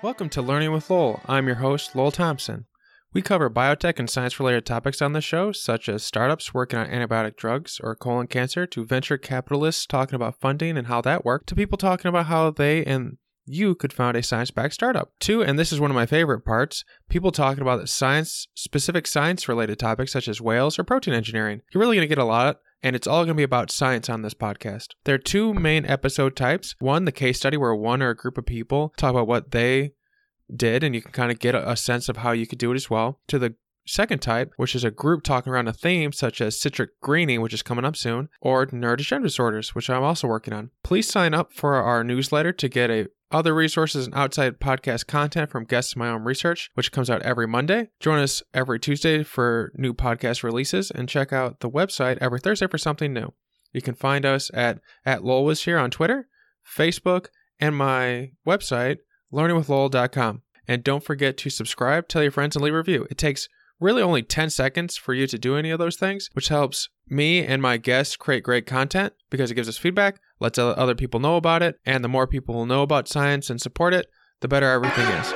Welcome to Learning with Lowell. I'm your host, Lowell Thompson. We cover biotech and science-related topics on the show, such as startups working on antibiotic drugs or colon cancer, to venture capitalists talking about funding and how that worked, to people talking about how they and you could found a science-backed startup. Two, and this is one of my favorite parts, people talking about specific science-related topics such as whales or protein engineering. You're really going to get a lot, and it's all going to be about science on this podcast. There are two main episode types. One, the case study, where one or a group of people talk about what they did, and you can kind of get a sense of how you could do it as well. To the second type, which is a group talking around a theme such as citrus greening, which is coming up soon, or neurodegenerative disorders, which I'm also working on. Please sign up for our newsletter to get other resources and outside podcast content from guests of my own research, which comes out every Monday. Join us every Tuesday for new podcast releases, and check out the website every Thursday for something new. You can find us at LowellWas here on Twitter, Facebook, and my website, learningwithlowell.com. And don't forget to subscribe, tell your friends, and leave a review. It takes really only 10 seconds for you to do any of those things, which helps me and my guests create great content because it gives us feedback, lets other people know about it, and the more people will know about science and support it, the better everything is.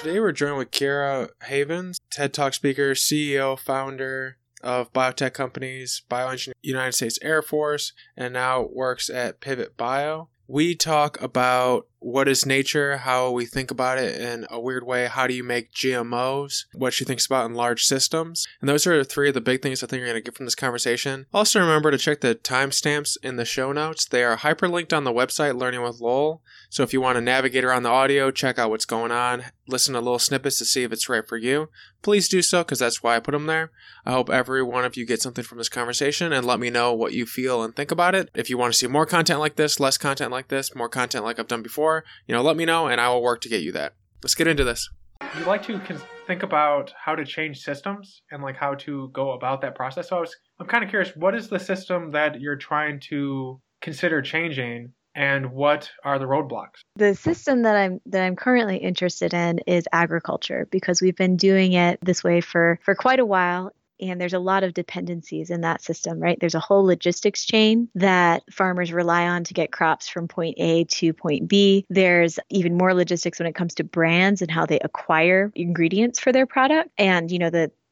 Today we're joined with Kira Havens, TED Talk speaker, CEO, founder of biotech companies, bioengineer, United States Air Force, and now works at Pivot Bio. We talk about what is nature, how we think about it in a weird way, how do you make GMOs, what she thinks about in large systems. And those are three of the big things I think you're going to get from this conversation. Also remember to check the timestamps in the show notes. They are hyperlinked on the website, Learning with Lowell. So if you want to navigate around the audio, check out what's going on, listen to little snippets to see if it's right for you. Please do so, because that's why I put them there. I hope every one of you get something from this conversation, and let me know what you feel and think about it. If you want to see more content like this, less content like this, more content like I've done before, let me know and I will work to get you that. Let's get into this. You like to think about how to change systems and like how to go about that process. So I'm kind of curious, what is the system that you're trying to consider changing, and what are the roadblocks? The system that I'm currently interested in is agriculture, because we've been doing it this way for quite a while. And there's a lot of dependencies in that system, right? There's a whole logistics chain that farmers rely on to get crops from point A to point B. There's even more logistics when it comes to brands and how they acquire ingredients for their product. And,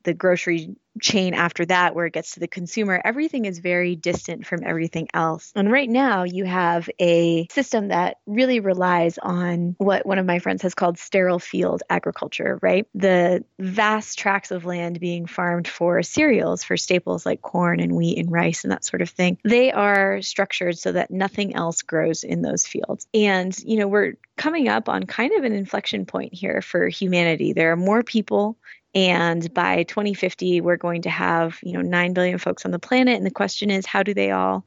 the grocery chain after that, where it gets to the consumer, everything is very distant from everything else. And right now you have a system that really relies on what one of my friends has called sterile field agriculture, right? The vast tracts of land being farmed for cereals, for staples like corn and wheat and rice and that sort of thing. They are structured so that nothing else grows in those fields. And, we're coming up on kind of an inflection point here for humanity. There are more people. And by 2050, we're going to have, 9 billion folks on the planet. And the question is, how do they all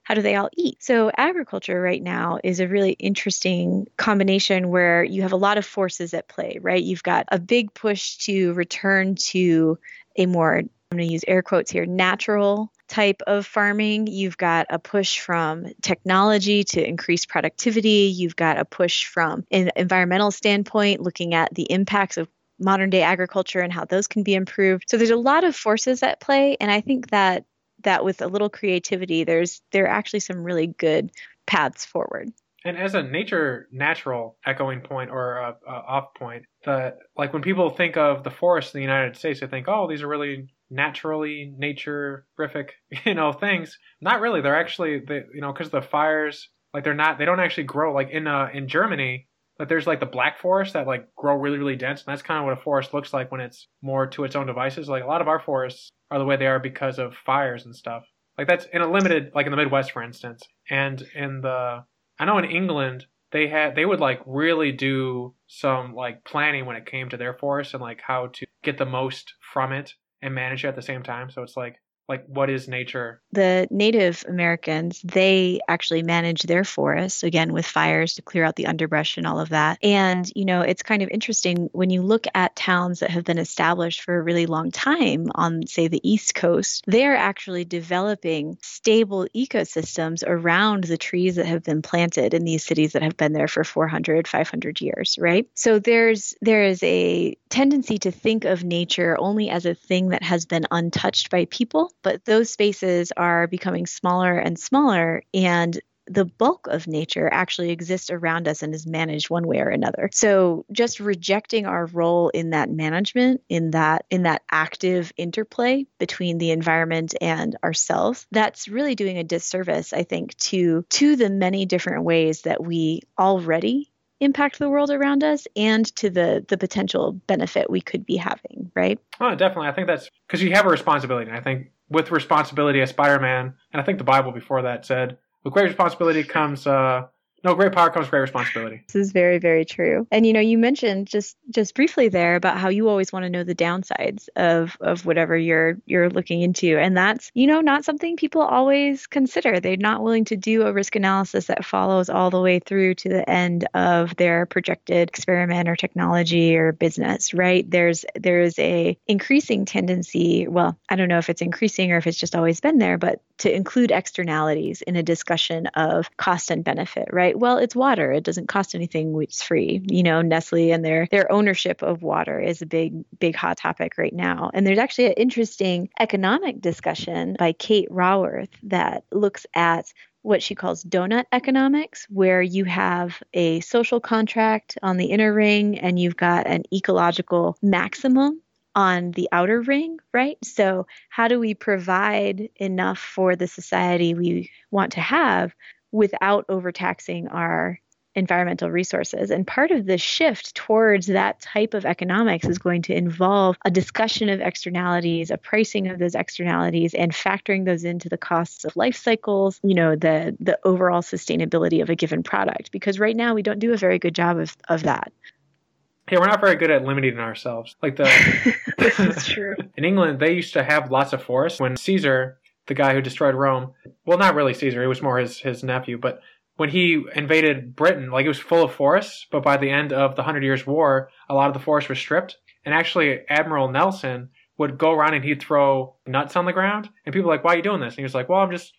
eat? So agriculture right now is a really interesting combination where you have a lot of forces at play, right? You've got a big push to return to a more, I'm going to use air quotes here, natural type of farming. You've got a push from technology to increase productivity. You've got a push from an environmental standpoint, looking at the impacts of modern day agriculture and how those can be improved. So there's a lot of forces at play. And I think that with a little creativity, there are actually some really good paths forward. And as a natural echoing point or a off point, when people think of the forests in the United States, they think, oh, these are really naturally naturific, things. Not really. They're actually, because the fires, they don't actually grow in Germany. But there's the black forest that grow really, really dense. And that's kind of what a forest looks like when it's more to its own devices. A lot of our forests are the way they are because of fires and stuff. That's in a limited, in the Midwest, for instance. And I know in England, they would really do some planning when it came to their forests and how to get the most from it and manage it at the same time. So it's what is nature? The Native Americans, they actually manage their forests, again, with fires to clear out the underbrush and all of that. And, it's kind of interesting when you look at towns that have been established for a really long time on, say, the East Coast, they're actually developing stable ecosystems around the trees that have been planted in these cities that have been there for 400, 500 years, right? So there is a tendency to think of nature only as a thing that has been untouched by people. But those spaces are becoming smaller and smaller, and the bulk of nature actually exists around us and is managed one way or another. So just rejecting our role in that management, in that active interplay between the environment and ourselves, that's really doing a disservice, I think, to the many different ways that we already impact the world around us and to the potential benefit we could be having, right? Oh, definitely. I think that's because you have a responsibility. And I think with responsibility as Spider-Man, and I think the Bible before that said, with great responsibility comes... great power comes great responsibility. This is very, very true. And, you mentioned just briefly there about how you always want to know the downsides of whatever you're looking into. And that's, not something people always consider. They're not willing to do a risk analysis that follows all the way through to the end of their projected experiment or technology or business, right? There is a increasing tendency. Well, I don't know if it's increasing or if it's just always been there, but to include externalities in a discussion of cost and benefit, right? Well, it's water. It doesn't cost anything. It's free. Nestle and their ownership of water is a big, big hot topic right now. And there's actually an interesting economic discussion by Kate Raworth that looks at what she calls donut economics, where you have a social contract on the inner ring and you've got an ecological maximum on the outer ring, right? So how do we provide enough for the society we want to have without overtaxing our environmental resources? And part of the shift towards that type of economics is going to involve a discussion of externalities, a pricing of those externalities, and factoring those into the costs of life cycles, the overall sustainability of a given product. Because right now we don't do a very good job of that. Yeah, we're not very good at limiting ourselves. This is true. In England, they used to have lots of forests. When Caesar, the guy who destroyed Rome, well, not really Caesar, it was more his nephew, but when he invaded Britain, it was full of forests, but by the end of the 100 Years' War, a lot of the forest was stripped, and actually Admiral Nelson would go around and he'd throw nuts on the ground, and people were like, why are you doing this? And he was like, well, I'm just,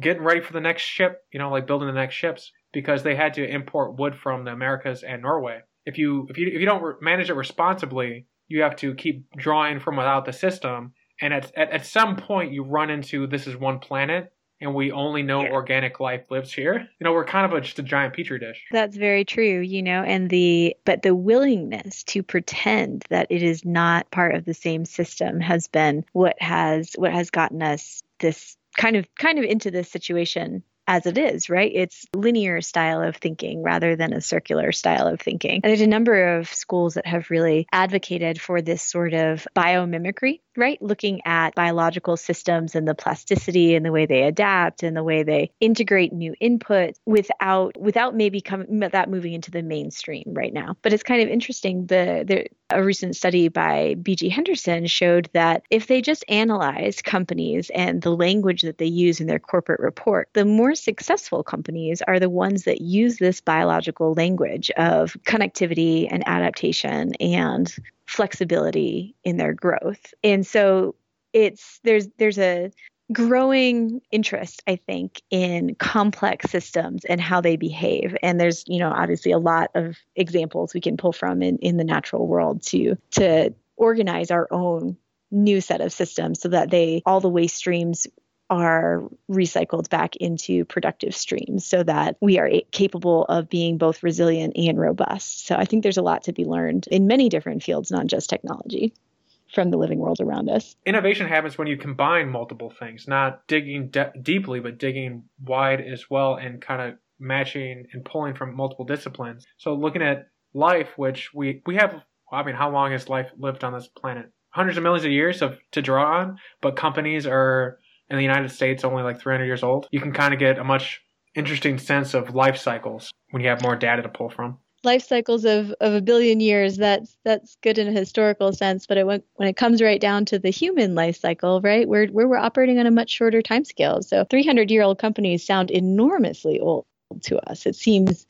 getting ready for the next ship, building the next ships, because they had to import wood from the Americas and Norway. If you don't manage it responsibly, you have to keep drawing from without the system. And at some point you run into this is one planet and we only know organic life lives here. We're kind of just a giant Petri dish. That's very true, and the willingness to pretend that it is not part of the same system has been what has gotten us this kind of into this situation as it is, right? It's linear style of thinking rather than a circular style of thinking. And there's a number of schools that have really advocated for this sort of biomimicry, right? Looking at biological systems and the plasticity and the way they adapt and the way they integrate new input without maybe that moving into the mainstream right now. But it's kind of interesting. A recent study by B.G. Henderson showed that if they just analyzed companies and the language that they use in their corporate report, the more successful companies are the ones that use this biological language of connectivity and adaptation and flexibility in their growth. And so there's a growing interest, I think, in complex systems and how they behave. And there's, obviously a lot of examples we can pull from in the natural world to organize our own new set of systems so that all the waste streams are recycled back into productive streams so that we are capable of being both resilient and robust. So I think there's a lot to be learned in many different fields, not just technology, from the living world around us. Innovation happens when you combine multiple things, not digging deeply, but digging wide as well and kind of matching and pulling from multiple disciplines. So looking at life, which we have, how long has life lived on this planet? Hundreds of millions of years to draw on, but companies are... in the United States, only 300 years old. You can kind of get a much interesting sense of life cycles when you have more data to pull from. Life cycles of a billion years, that's good in a historical sense, but when it comes right down to the human life cycle, right, we're operating on a much shorter time scale. So 300-year-old companies sound enormously old to us. It seems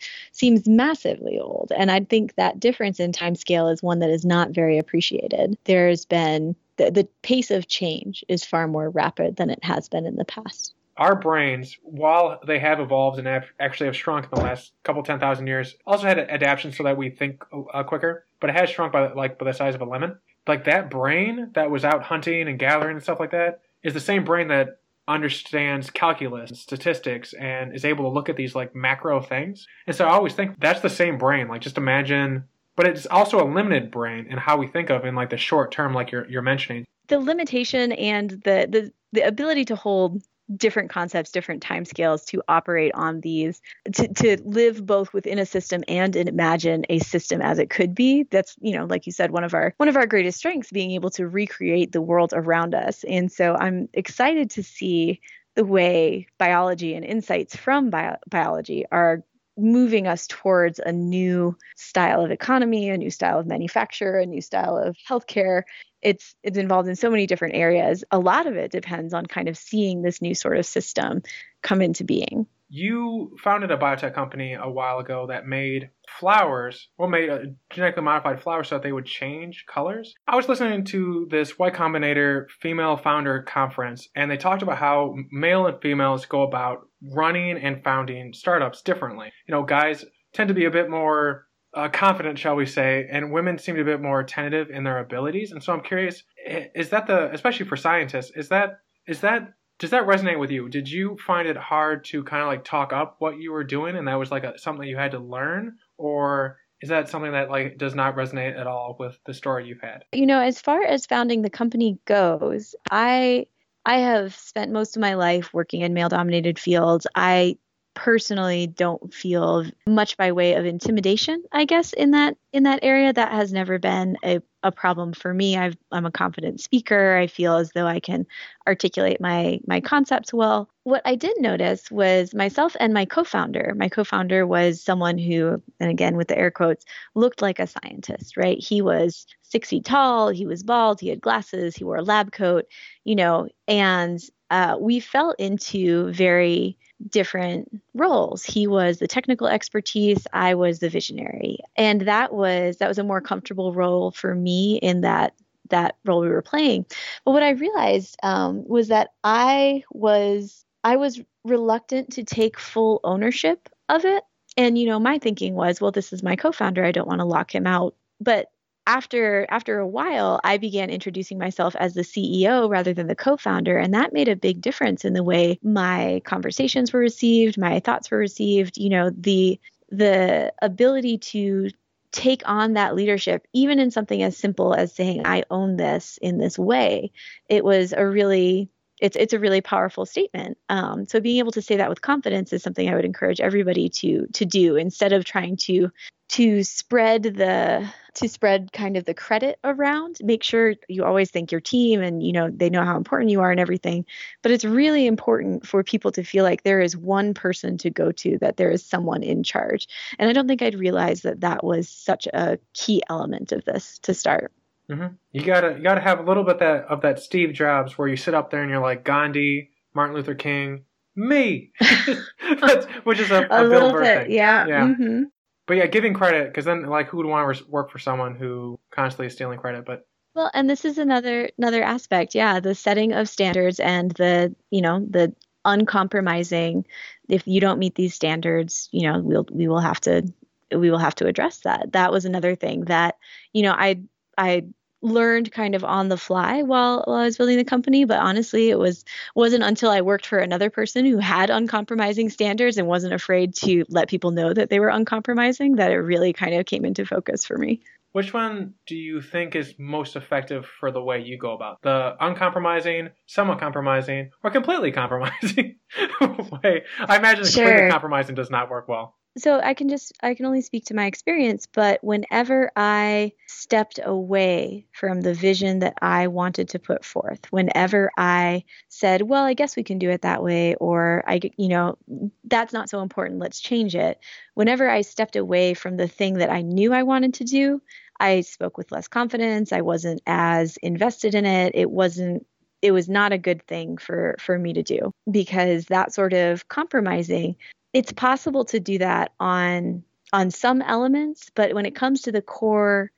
massively old. And I think that difference in time scale is one that is not very appreciated. There's been... The pace of change is far more rapid than it has been in the past. Our brains, while they have evolved and actually have shrunk in the last couple 10,000 years, also had adaptation so that we think quicker, but it has shrunk by the size of a lemon. That brain that was out hunting and gathering and stuff like that is the same brain that understands calculus and statistics and is able to look at these like macro things. And so I always think that's the same brain. Like just imagine, but it's also a limited brain in how we think of in like the short term, like you're mentioning. The limitation and the ability to hold different concepts, different timescales, to operate on these, to live both within a system and imagine a system as it could be. That's, you know, like you said, one of our greatest strengths, being able to recreate the world around us. And so I'm excited to see the way biology and insights from biology are moving us towards a new style of economy, a new style of manufacture, a new style of healthcare. It's involved in so many different areas. A lot of it depends on kind of seeing this new sort of system come into being. You founded a biotech company a while ago that made flowers, made genetically modified flowers so that they would change colors. I was listening to this Y Combinator female founder conference, and they talked about how male and females go about running and founding startups differently. You know, guys tend to be a bit more confident, shall we say, and women seem a bit more tentative in their abilities. And so I'm curious, is that especially for scientists, does that resonate with you? Did you find it hard to kind of like talk up what you were doing and that was like something you had to learn? Or is that something that like does not resonate at all with the story you've had? You know, as far as founding the company goes, I have spent most of my life working in male-dominated fields. I personally don't feel much by way of intimidation, I guess, in that area. That has never been a problem for me. I'm a confident speaker. I feel as though I can articulate my concepts well. What I did notice was myself and my co-founder. My co-founder was someone who, and again with the air quotes, looked like a scientist, right? He was 6 feet tall, he was bald, he had glasses, he wore a lab coat, you know, and we fell into very different roles. He was the technical expertise, I was the visionary. And that was a more comfortable role for me in that role we were playing. But what I realized was that I was reluctant to take full ownership of it. And, you know, my thinking was, well, this is my co-founder, I don't want to lock him out. But after a while, I began introducing myself as the CEO rather than the co-founder. And that made a big difference in the way my conversations were received, my thoughts were received, you know, the ability to take on that leadership, even in something as simple as saying, I own this in this way. It was it's a really powerful statement. So being able to say that with confidence is something I would encourage everybody to do, instead of trying to spread kind of the credit around. Make sure you always thank your team and, you know, they know how important you are and everything. But it's really important for people to feel like there is one person to go to, that there is someone in charge. And I don't think I'd realize that was such a key element of this to start. Mm-hmm. You gotta have a little bit of that Steve Jobs where you sit up there and you're like, Gandhi, Martin Luther King, me, which is a Bill Burr thing. Yeah. Mm-hmm. But yeah, giving credit, because then like who would want to work for someone who constantly is stealing credit? But well, and this is another aspect, yeah, the setting of standards and the, you know, the uncompromising. If you don't meet these standards, you know, we will have to address that. That was another thing that, you know, I learned kind of on the fly while I was building the company. But honestly, it wasn't until I worked for another person who had uncompromising standards and wasn't afraid to let people know that they were uncompromising that it really kind of came into focus for me. Which one do you think is most effective for the way you go about the uncompromising, somewhat compromising, or completely compromising way? I imagine sure. Completely compromising does not work well. So I can only speak to my experience, but whenever I stepped away from the vision that I wanted to put forth, whenever I said, well, I guess we can do it that way, or that's not so important, let's change it. Whenever I stepped away from the thing that I knew I wanted to do, I spoke with less confidence. I wasn't as invested in it. It was not a good thing for me to do, because that sort of compromising, it's possible to do that on some elements, but when it comes to the core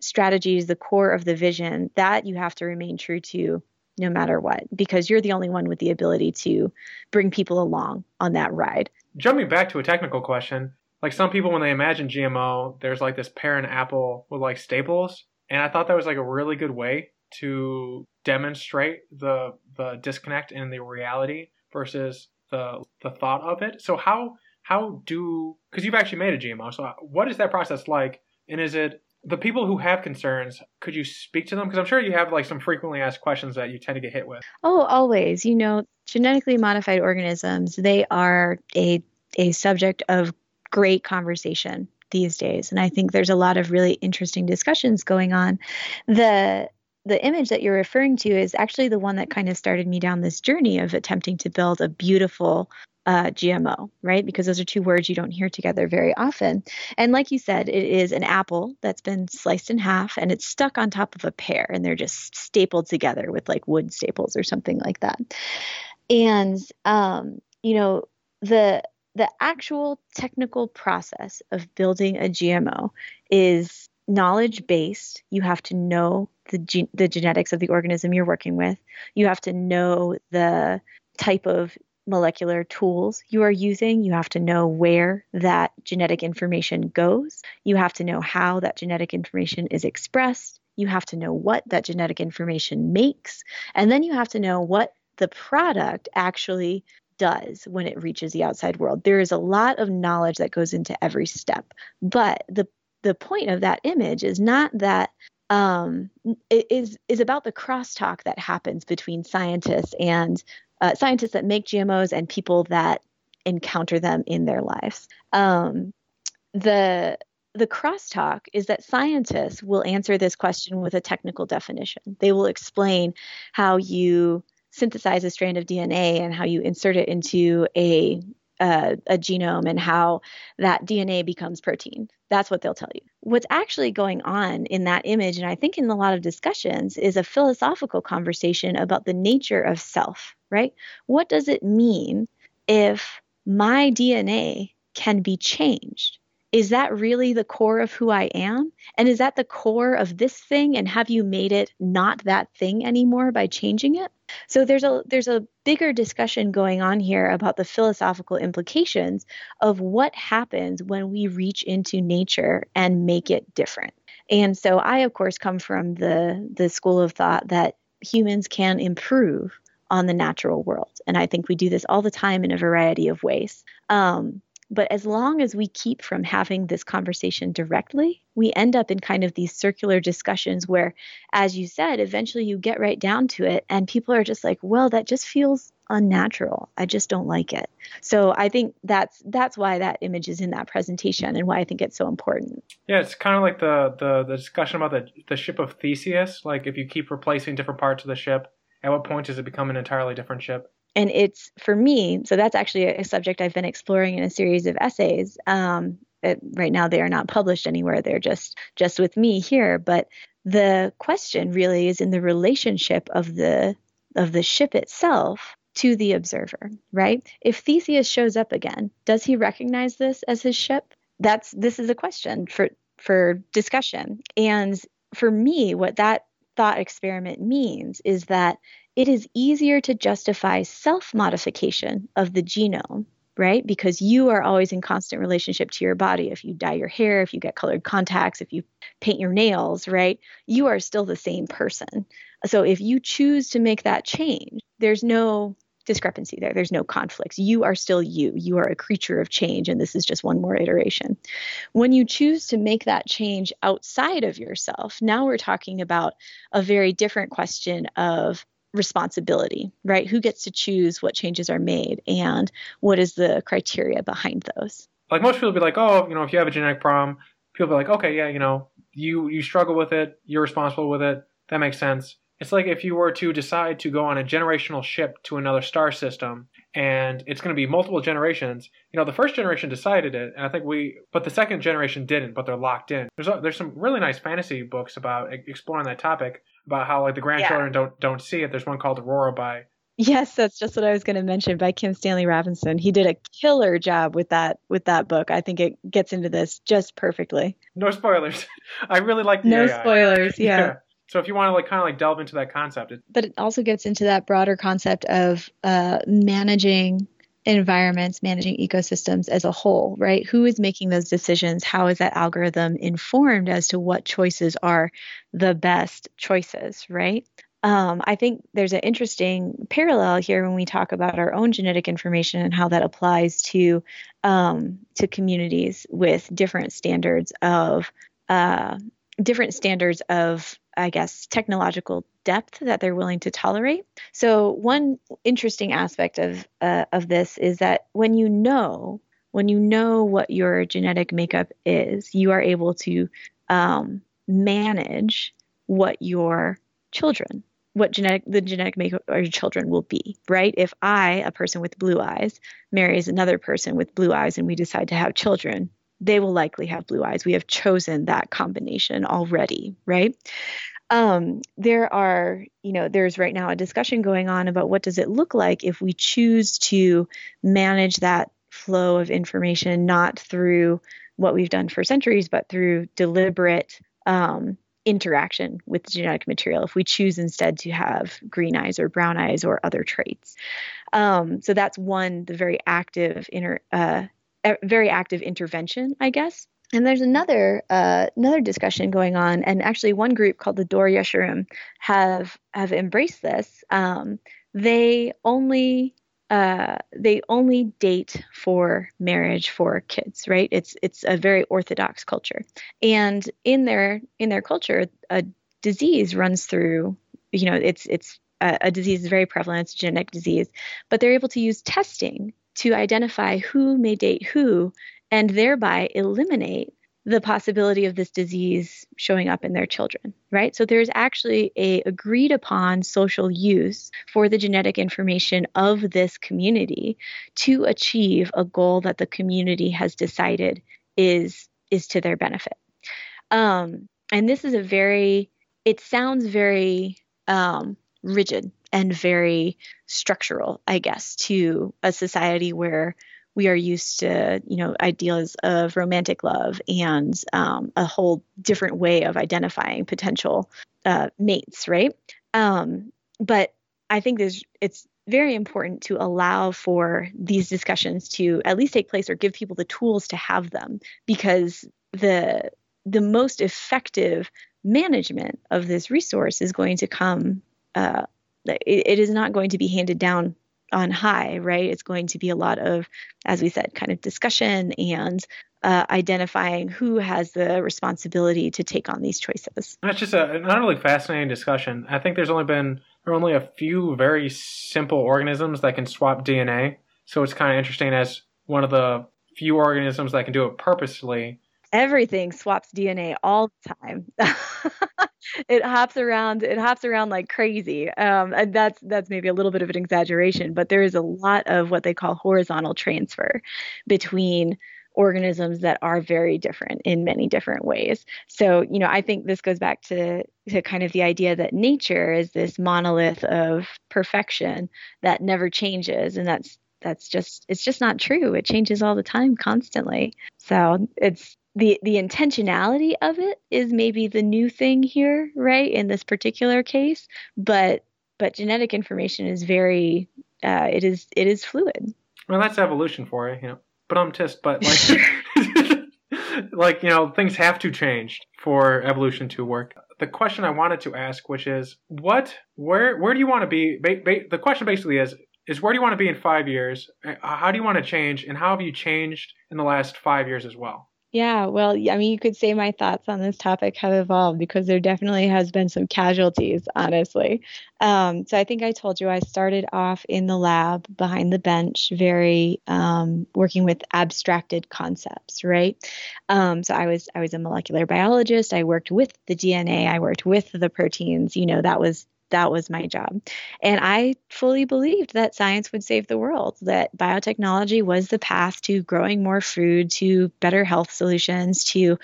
strategies, the core of the vision, that you have to remain true to no matter what, because you're the only one with the ability to bring people along on that ride. Jumping back to a technical question, like some people, when they imagine GMO, there's like this pear and apple with like staples. And I thought that was like a really good way to demonstrate the disconnect and the reality versus the thought of it. So how do, because you've actually made a GMO, so what is that process like? And is it the people who have concerns, could you speak to them? Because I'm sure you have like some frequently asked questions that you tend to get hit with. Oh, always. You know, genetically modified organisms, they are a subject of great conversation these days. And I think there's a lot of really interesting discussions going on. The image that you're referring to is actually the one that kind of started me down this journey of attempting to build a beautiful GMO, right? Because those are two words you don't hear together very often. And like you said, it is an apple that's been sliced in half and it's stuck on top of a pear and they're just stapled together with like wood staples or something like that. And, you know, the actual technical process of building a GMO is knowledge-based. You have to know the genetics of the organism you're working with. You have to know the type of molecular tools you are using. You have to know where that genetic information goes. You have to know how that genetic information is expressed. You have to know what that genetic information makes. And then you have to know what the product actually does when it reaches the outside world. There is a lot of knowledge that goes into every step. But the point of that image is not that it is about the crosstalk that happens between scientists and scientists that make GMOs and people that encounter them in their lives. The crosstalk is that scientists will answer this question with a technical definition. They will explain how you synthesize a strand of DNA and how you insert it into a genome and how that DNA becomes protein. That's what they'll tell you. What's actually going on in that image, and I think in a lot of discussions, is a philosophical conversation about the nature of self, right? What does it mean if my DNA can be changed? Is that really the core of who I am? And is that the core of this thing? And have you made it not that thing anymore by changing it? So there's a bigger discussion going on here about the philosophical implications of what happens when we reach into nature and make it different. And so I, of course, come from the school of thought that humans can improve on the natural world. And I think we do this all the time in a variety of ways. But as long as we keep from having this conversation directly, we end up in kind of these circular discussions where, as you said, eventually you get right down to it and people are just like, well, that just feels unnatural. I just don't like it. So I think that's why that image is in that presentation and why I think it's so important. Yeah, it's kind of like the discussion about the ship of Theseus. Like if you keep replacing different parts of the ship, at what point does it become an entirely different ship? And it's, for me, so that's actually a subject I've been exploring in a series of essays. Right now they are not published anywhere. They're just with me here. But the question really is in the relationship of the ship itself to the observer, right? If Theseus shows up again, does he recognize this as his ship? This is a question for discussion. And for me, what that thought experiment means is that it is easier to justify self-modification of the genome, right? Because you are always in constant relationship to your body. If you dye your hair, if you get colored contacts, if you paint your nails, right? You are still the same person. So if you choose to make that change, there's no discrepancy there. There's no conflicts. You are still you. You are a creature of change, and this is just one more iteration. When you choose to make that change outside of yourself, now we're talking about a very different question of responsibility, right? Who gets to choose what changes are made and what is the criteria behind those? Like most people be like, oh, you know, if you have a genetic problem, people be like, okay, yeah, you know, you struggle with it. You're responsible with it. That makes sense. It's like if you were to decide to go on a generational ship to another star system and it's going to be multiple generations, you know, the first generation decided it. And I think but the second generation didn't, but they're locked in. There's some really nice fantasy books about exploring that topic, about how like the grandchildren don't see it. There's one called Aurora by. Yes, that's just what I was going to mention, by Kim Stanley Robinson. He did a killer job with that book. I think it gets into this just perfectly. No spoilers. I really like the AI. No spoilers. Yeah. So if you want to like kind of like delve into that concept. But it also gets into that broader concept of managing environments, managing ecosystems as a whole, right? Who is making those decisions? How is that algorithm informed as to what choices are the best choices, right? I think there's an interesting parallel here when we talk about our own genetic information and how that applies to communities with different standards of, I guess, technological depth that they're willing to tolerate. So one interesting aspect of this is that when you know what your genetic makeup is, you are able to manage what your children, the genetic makeup of your children will be, right? If I, a person with blue eyes, marries another person with blue eyes and we decide to have children, they will likely have blue eyes. We have chosen that combination already, right? There's right now a discussion going on about what does it look like if we choose to manage that flow of information, not through what we've done for centuries, but through deliberate interaction with genetic material, if we choose instead to have green eyes or brown eyes or other traits. So that's the very active intervention, I guess. And there's another discussion going on, and actually one group called the Dor Yeshurim have embraced this. They only date for marriage for kids, right? It's a very orthodox culture, and in their culture, a disease runs through. You know, it's a disease is very prevalent. It's a genetic disease, but they're able to use testing to identify who may date who, and thereby eliminate the possibility of this disease showing up in their children, right? So there's actually a agreed upon social use for the genetic information of this community to achieve a goal that the community has decided is to their benefit. And this is it sounds very rigid and very structural, I guess, to a society where we are used to, you know, ideas of romantic love and a whole different way of identifying potential mates, right? But I think it's very important to allow for these discussions to at least take place or give people the tools to have them, because the most effective management of this resource is going to come. It is not going to be handed down on high, right? It's going to be a lot of, as we said, kind of discussion and identifying who has the responsibility to take on these choices. That's just an utterly fascinating discussion. I think there are only a few very simple organisms that can swap DNA. So it's kind of interesting as one of the few organisms that can do it purposely. Everything swaps DNA all the time. It hops around like crazy. And that's maybe a little bit of an exaggeration, but there is a lot of what they call horizontal transfer between organisms that are very different in many different ways. So, you know, I think this goes back to kind of the idea that nature is this monolith of perfection that never changes, and that's just not true. It changes all the time, constantly. So it's the intentionality of it is maybe the new thing here, right? In this particular case, but genetic information is very it is fluid. Well, that's evolution for you, you know. But I'm pissed. But like, like, you know, things have to change for evolution to work. The question I wanted to ask, which is where do you want to be? The question basically is where do you want to be in 5 years? How do you want to change? And how have you changed in the last 5 years as well? Yeah, well, I mean, you could say my thoughts on this topic have evolved, because there definitely has been some casualties, honestly. So I think I told you I started off in the lab behind the bench, very working with abstracted concepts, right? So I was a molecular biologist. I worked with the DNA. I worked with the proteins. You know, that was my job. And I fully believed that science would save the world, that biotechnology was the path to growing more food, to better health solutions, to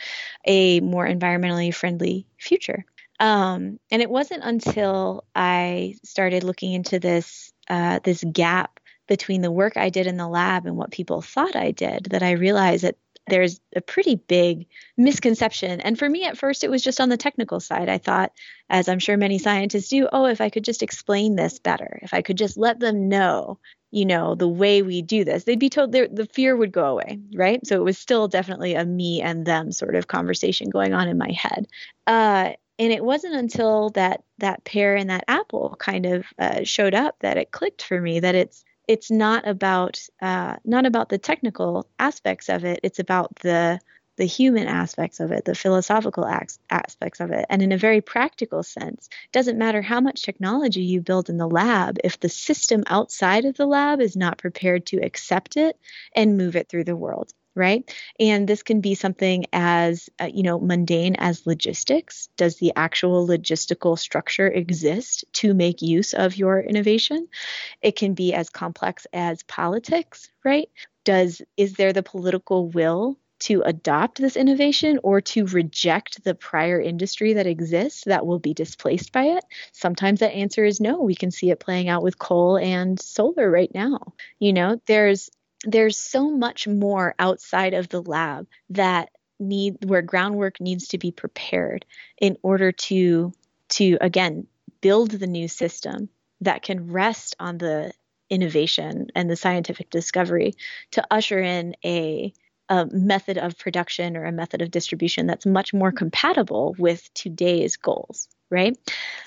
a more environmentally friendly future. And it wasn't until I started looking into this gap between the work I did in the lab and what people thought I did that I realized that there's a pretty big misconception. And for me, at first, it was just on the technical side. I thought, as I'm sure many scientists do, oh, if I could just explain this better, if I could just let them know, you know, the way we do this, they'd be told, the fear would go away, right? So it was still definitely a me and them sort of conversation going on in my head. And it wasn't until that pear and that apple kind of showed up that it clicked for me that it's not about the technical aspects of it. It's about the human aspects of it, the philosophical aspects of it. And in a very practical sense, it doesn't matter how much technology you build in the lab. If the system outside of the lab is not prepared to accept it and move it through the world, right? And this can be something as, mundane as logistics. Does the actual logistical structure exist to make use of your innovation? It can be as complex as politics, right? Is there the political will to adopt this innovation or to reject the prior industry that exists that will be displaced by it? Sometimes that answer is no. We can see it playing out with coal and solar right now. There's so much more outside of the lab where groundwork needs to be prepared in order to again, build the new system that can rest on the innovation and the scientific discovery to usher in a method of production or a method of distribution that's much more compatible with today's goals, right?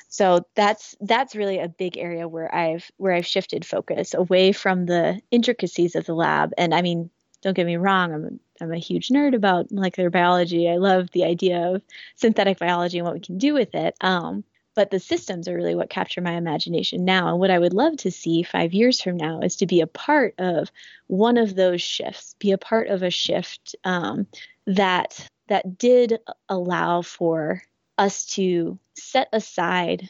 So that's really a big area where I've shifted focus away from the intricacies of the lab. And I mean, don't get me wrong, I'm a huge nerd about molecular biology. I love the idea of synthetic biology and what we can do with it. But the systems are really what capture my imagination now. And what I would love to see 5 years from now is to be a part of one of those shifts, be a part of a shift that did allow for us to set aside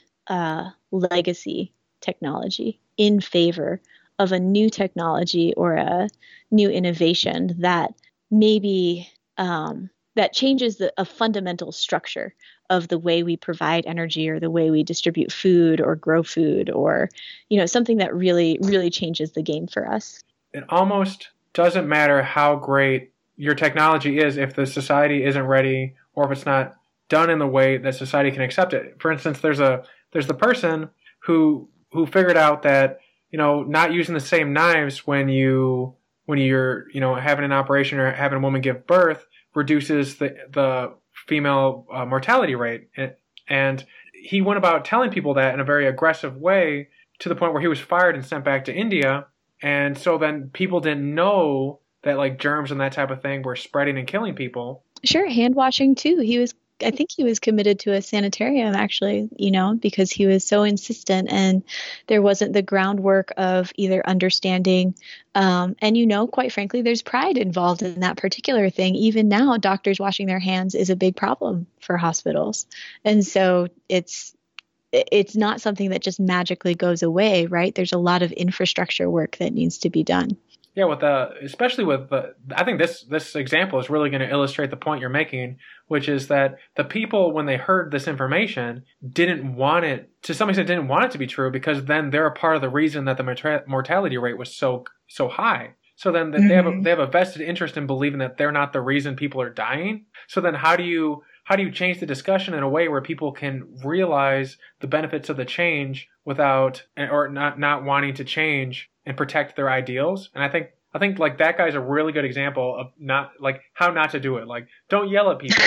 legacy technology in favor of a new technology or a new innovation that maybe that changes a fundamental structure of the way we provide energy or the way we distribute food or grow food or, something that really, really changes the game for us. It almost doesn't matter how great your technology is if the society isn't ready or if it's not done in the way that society can accept it. For instance, there's the person who figured out that, not using the same knives when you're having an operation or having a woman give birth reduces the female mortality rate. And he went about telling people that in a very aggressive way to the point where he was fired and sent back to India. And so then people didn't know that like germs and that type of thing were spreading and killing people. Sure. Hand washing too. I think he was committed to a sanitarium actually, because he was so insistent and there wasn't the groundwork of either understanding. And quite frankly, there's pride involved in that particular thing. Even now, doctors washing their hands is a big problem for hospitals. And so it's not something that just magically goes away, right? There's a lot of infrastructure work that needs to be done. Yeah, I think this example is really going to illustrate the point you're making, which is that the people, when they heard this information, didn't want it to be true because then they're a part of the reason that the mortality rate was so high. So then mm-hmm. they have a vested interest in believing that they're not the reason people are dying. So then how do you change the discussion in a way where people can realize the benefits of the change without or not wanting to change and protect their ideals? And I think like that guy's a really good example of not like how not to do it. Like, don't yell at people.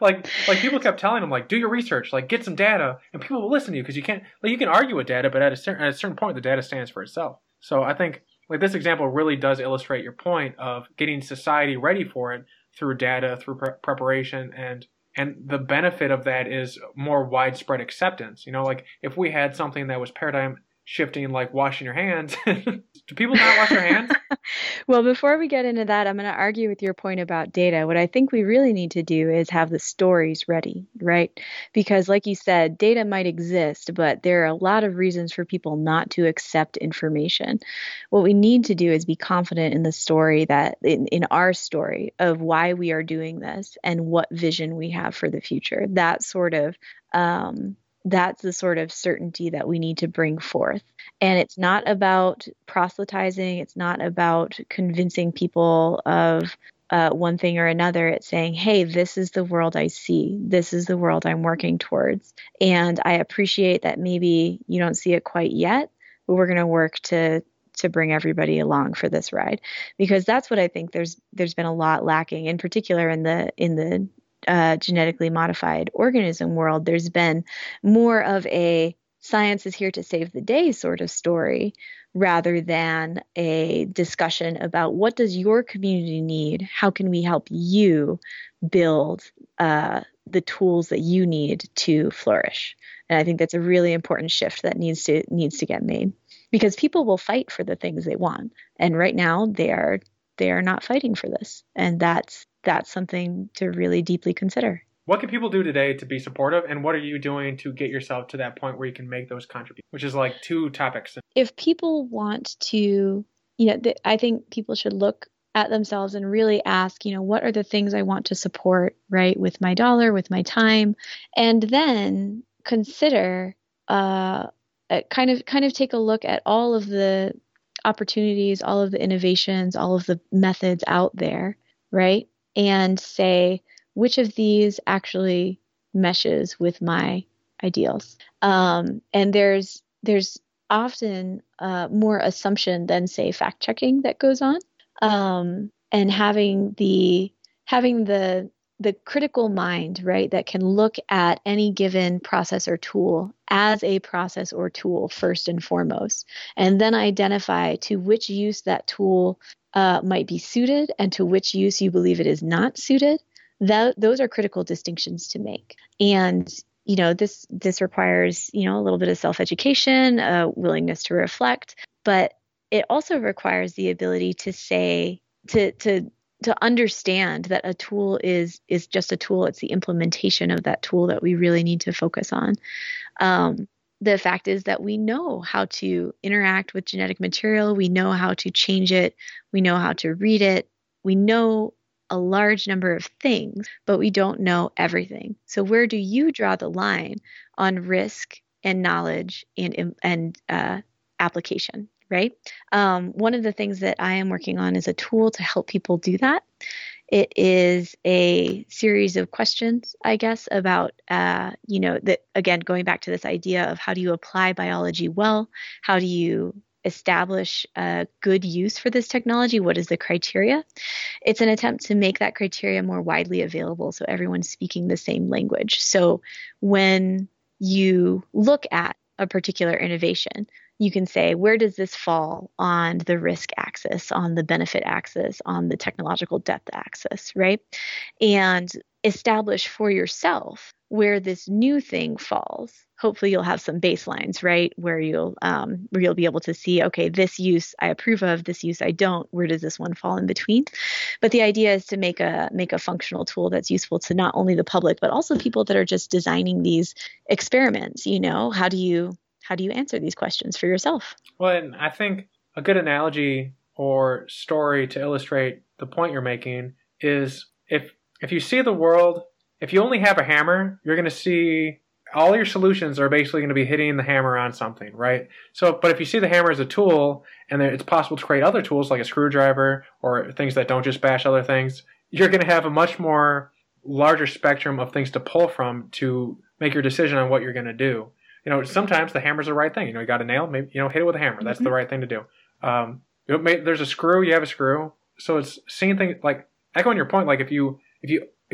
like people kept telling him, like, do your research, like get some data, and people will listen to you because you can't like you can argue with data, but at a certain point the data stands for itself. So I think like this example really does illustrate your point of getting society ready for it through data, through preparation, and the benefit of that is more widespread acceptance. Like if we had something that was paradigm shifting, like washing your hands. Do people not wash their hands? Well, before we get into that, I'm going to argue with your point about data. What I think we really need to do is have the stories ready, right? Because like you said, data might exist, but there are a lot of reasons for people not to accept information. What we need to do is be confident in the story that in our story of why we are doing this and what vision we have for the future. That's the sort of certainty that we need to bring forth. And it's not about proselytizing. It's not about convincing people of one thing or another. It's saying, hey, this is the world I see. This is the world I'm working towards. And I appreciate that maybe you don't see it quite yet, but we're going to work to bring everybody along for this ride. Because that's what I think there's been a lot lacking, in particular in the genetically modified organism world, there's been more of a science is here to save the day sort of story, rather than a discussion about what does your community need? How can we help you build the tools that you need to flourish? And I think that's a really important shift that needs to get made, because people will fight for the things they want. And right now they are not fighting for this. And that's something to really deeply consider. What can people do today to be supportive, and what are you doing to get yourself to that point where you can make those contributions, which is like two topics? If people want to, I think people should look at themselves and really ask, what are the things I want to support, right, with my dollar, with my time, and then consider, kind of take a look at all of the opportunities, all of the innovations, all of the methods out there, right, and say, which of these actually meshes with my ideals? And there's often more assumption than, say, fact checking that goes on, and having the critical mind, right, that can look at any given process or tool as a process or tool first and foremost, and then identify to which use that tool might be suited and to which use you believe it is not suited. Those are critical distinctions to make. And, this requires, a little bit of self-education, a willingness to reflect, but it also requires the ability to say, to understand that a tool is just a tool. It's the implementation of that tool that we really need to focus on. The fact is that we know how to interact with genetic material. We know how to change it. We know how to read it. We know a large number of things, but we don't know everything. So where do you draw the line on risk and knowledge and application, right? One of the things that I am working on is a tool to help people do that. It is a series of questions, I guess, about, that, again, going back to this idea of how do you apply biology well? How do you establish a good use for this technology? What is the criteria? It's an attempt to make that criteria more widely available, so everyone's speaking the same language. So when you look at a particular innovation, you can say, where does this fall on the risk axis, on the benefit axis, on the technological depth axis, right? And establish for yourself where this new thing falls. Hopefully you'll have some baselines, right? Where you'll be able to see, okay, this use I approve of, this use I don't, where does this one fall in between? But the idea is to make a functional tool that's useful to not only the public, but also people that are just designing these experiments. How do you answer these questions for yourself? Well, and I think a good analogy or story to illustrate the point you're making is if you see the world, if you only have a hammer, you're going to see all your solutions are basically going to be hitting the hammer on something, right? So, but if you see the hammer as a tool, and it's possible to create other tools like a screwdriver or things that don't just bash other things, you're going to have a much more larger spectrum of things to pull from to make your decision on what you're going to do. Sometimes the hammer's the right thing. You got a nail, maybe, hit it with a hammer. That's the right thing to do. There's a screw, you have a screw. So it's seeing things like, echoing your point, like if you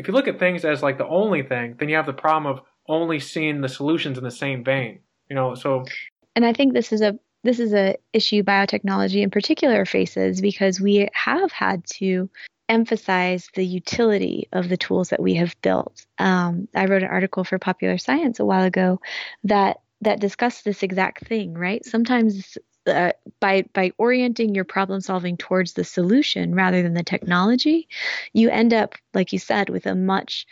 look at things as like the only thing, then you have the problem of only seeing the solutions in the same vein, so. And I think this is a issue biotechnology in particular faces, because we have had to emphasize the utility of the tools that we have built. I wrote an article for Popular Science a while ago that discussed this exact thing, right? Sometimes by orienting your problem solving towards the solution rather than the technology, you end up, like you said, with a much,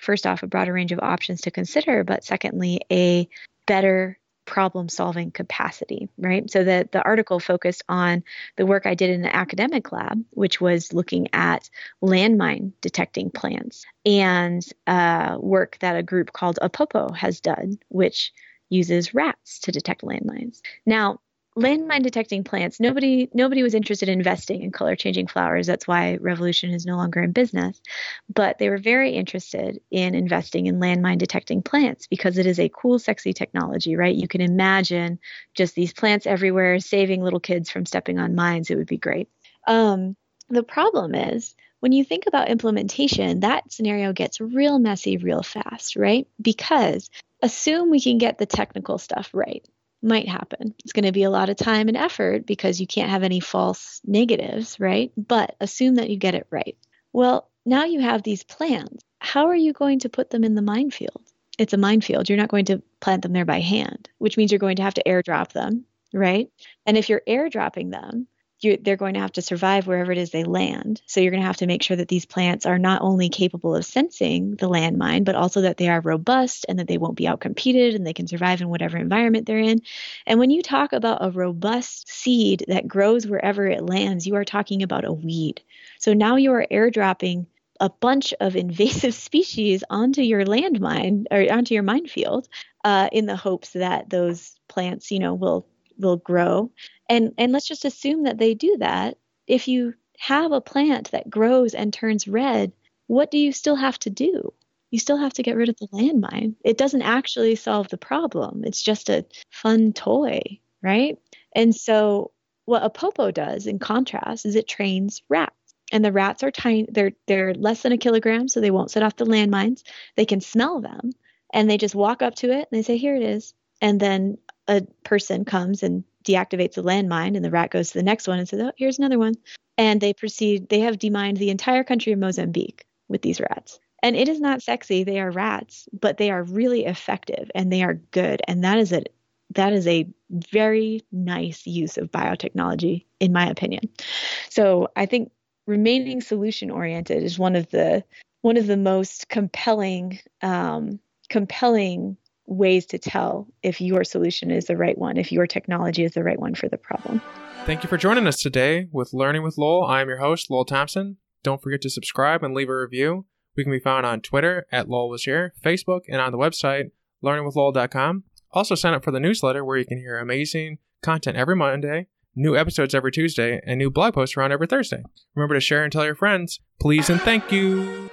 first off, a broader range of options to consider, but secondly, a better problem solving capacity, right? So the article focused on the work I did in an academic lab, which was looking at landmine detecting plants, and work that a group called Apopo has done, which uses rats to detect landmines. Now, landmine detecting plants, nobody was interested in investing in color changing flowers. That's why Revolution is no longer in business. But they were very interested in investing in landmine detecting plants because it is a cool, sexy technology, right? You can imagine just these plants everywhere saving little kids from stepping on mines. It would be great. The problem is, when you think about implementation, that scenario gets real messy real fast, right? Because assume we can get the technical stuff right. Might happen. It's going to be a lot of time and effort because you can't have any false negatives, right? But assume that you get it right. Well, now you have these plans. How are you going to put them in the minefield? It's a minefield. You're not going to plant them there by hand, which means you're going to have to airdrop them, right? And if you're airdropping them, they're going to have to survive wherever it is they land. So you're going to have to make sure that these plants are not only capable of sensing the landmine, but also that they are robust and that they won't be outcompeted and they can survive in whatever environment they're in. And when you talk about a robust seed that grows wherever it lands, you are talking about a weed. So now you are airdropping a bunch of invasive species onto your landmine or onto your minefield in the hopes that those plants, will grow. And let's just assume that they do that. If you have a plant that grows and turns red, what do you still have to do? You still have to get rid of the landmine. It doesn't actually solve the problem. It's just a fun toy, right? And so what Apopo does, in contrast, is it trains rats. And the rats are tiny. They're less than a kilogram, so they won't set off the landmines. They can smell them, and they just walk up to it, and they say, here it is. And then a person comes and deactivates the landmine, and the rat goes to the next one and says, oh, here's another one. And they proceed. They have demined the entire country of Mozambique with these rats. And it is not sexy. They are rats, but they are really effective, and they are good. And that is a very nice use of biotechnology, in my opinion. So I think remaining solution-oriented is one of the most compelling ways to tell if your solution is the right one, if your technology is the right one for the problem. Thank you for joining us today with Learning with Lowell. I am your host, Lowell Thompson. Don't forget to subscribe and leave a review. We can be found on Twitter @LowellWasHere, Facebook, and on the website, learningwithlowell.com. Also sign up for the newsletter where you can hear amazing content every Monday, new episodes every Tuesday, and new blog posts around every Thursday. Remember to share and tell your friends. Please and thank you.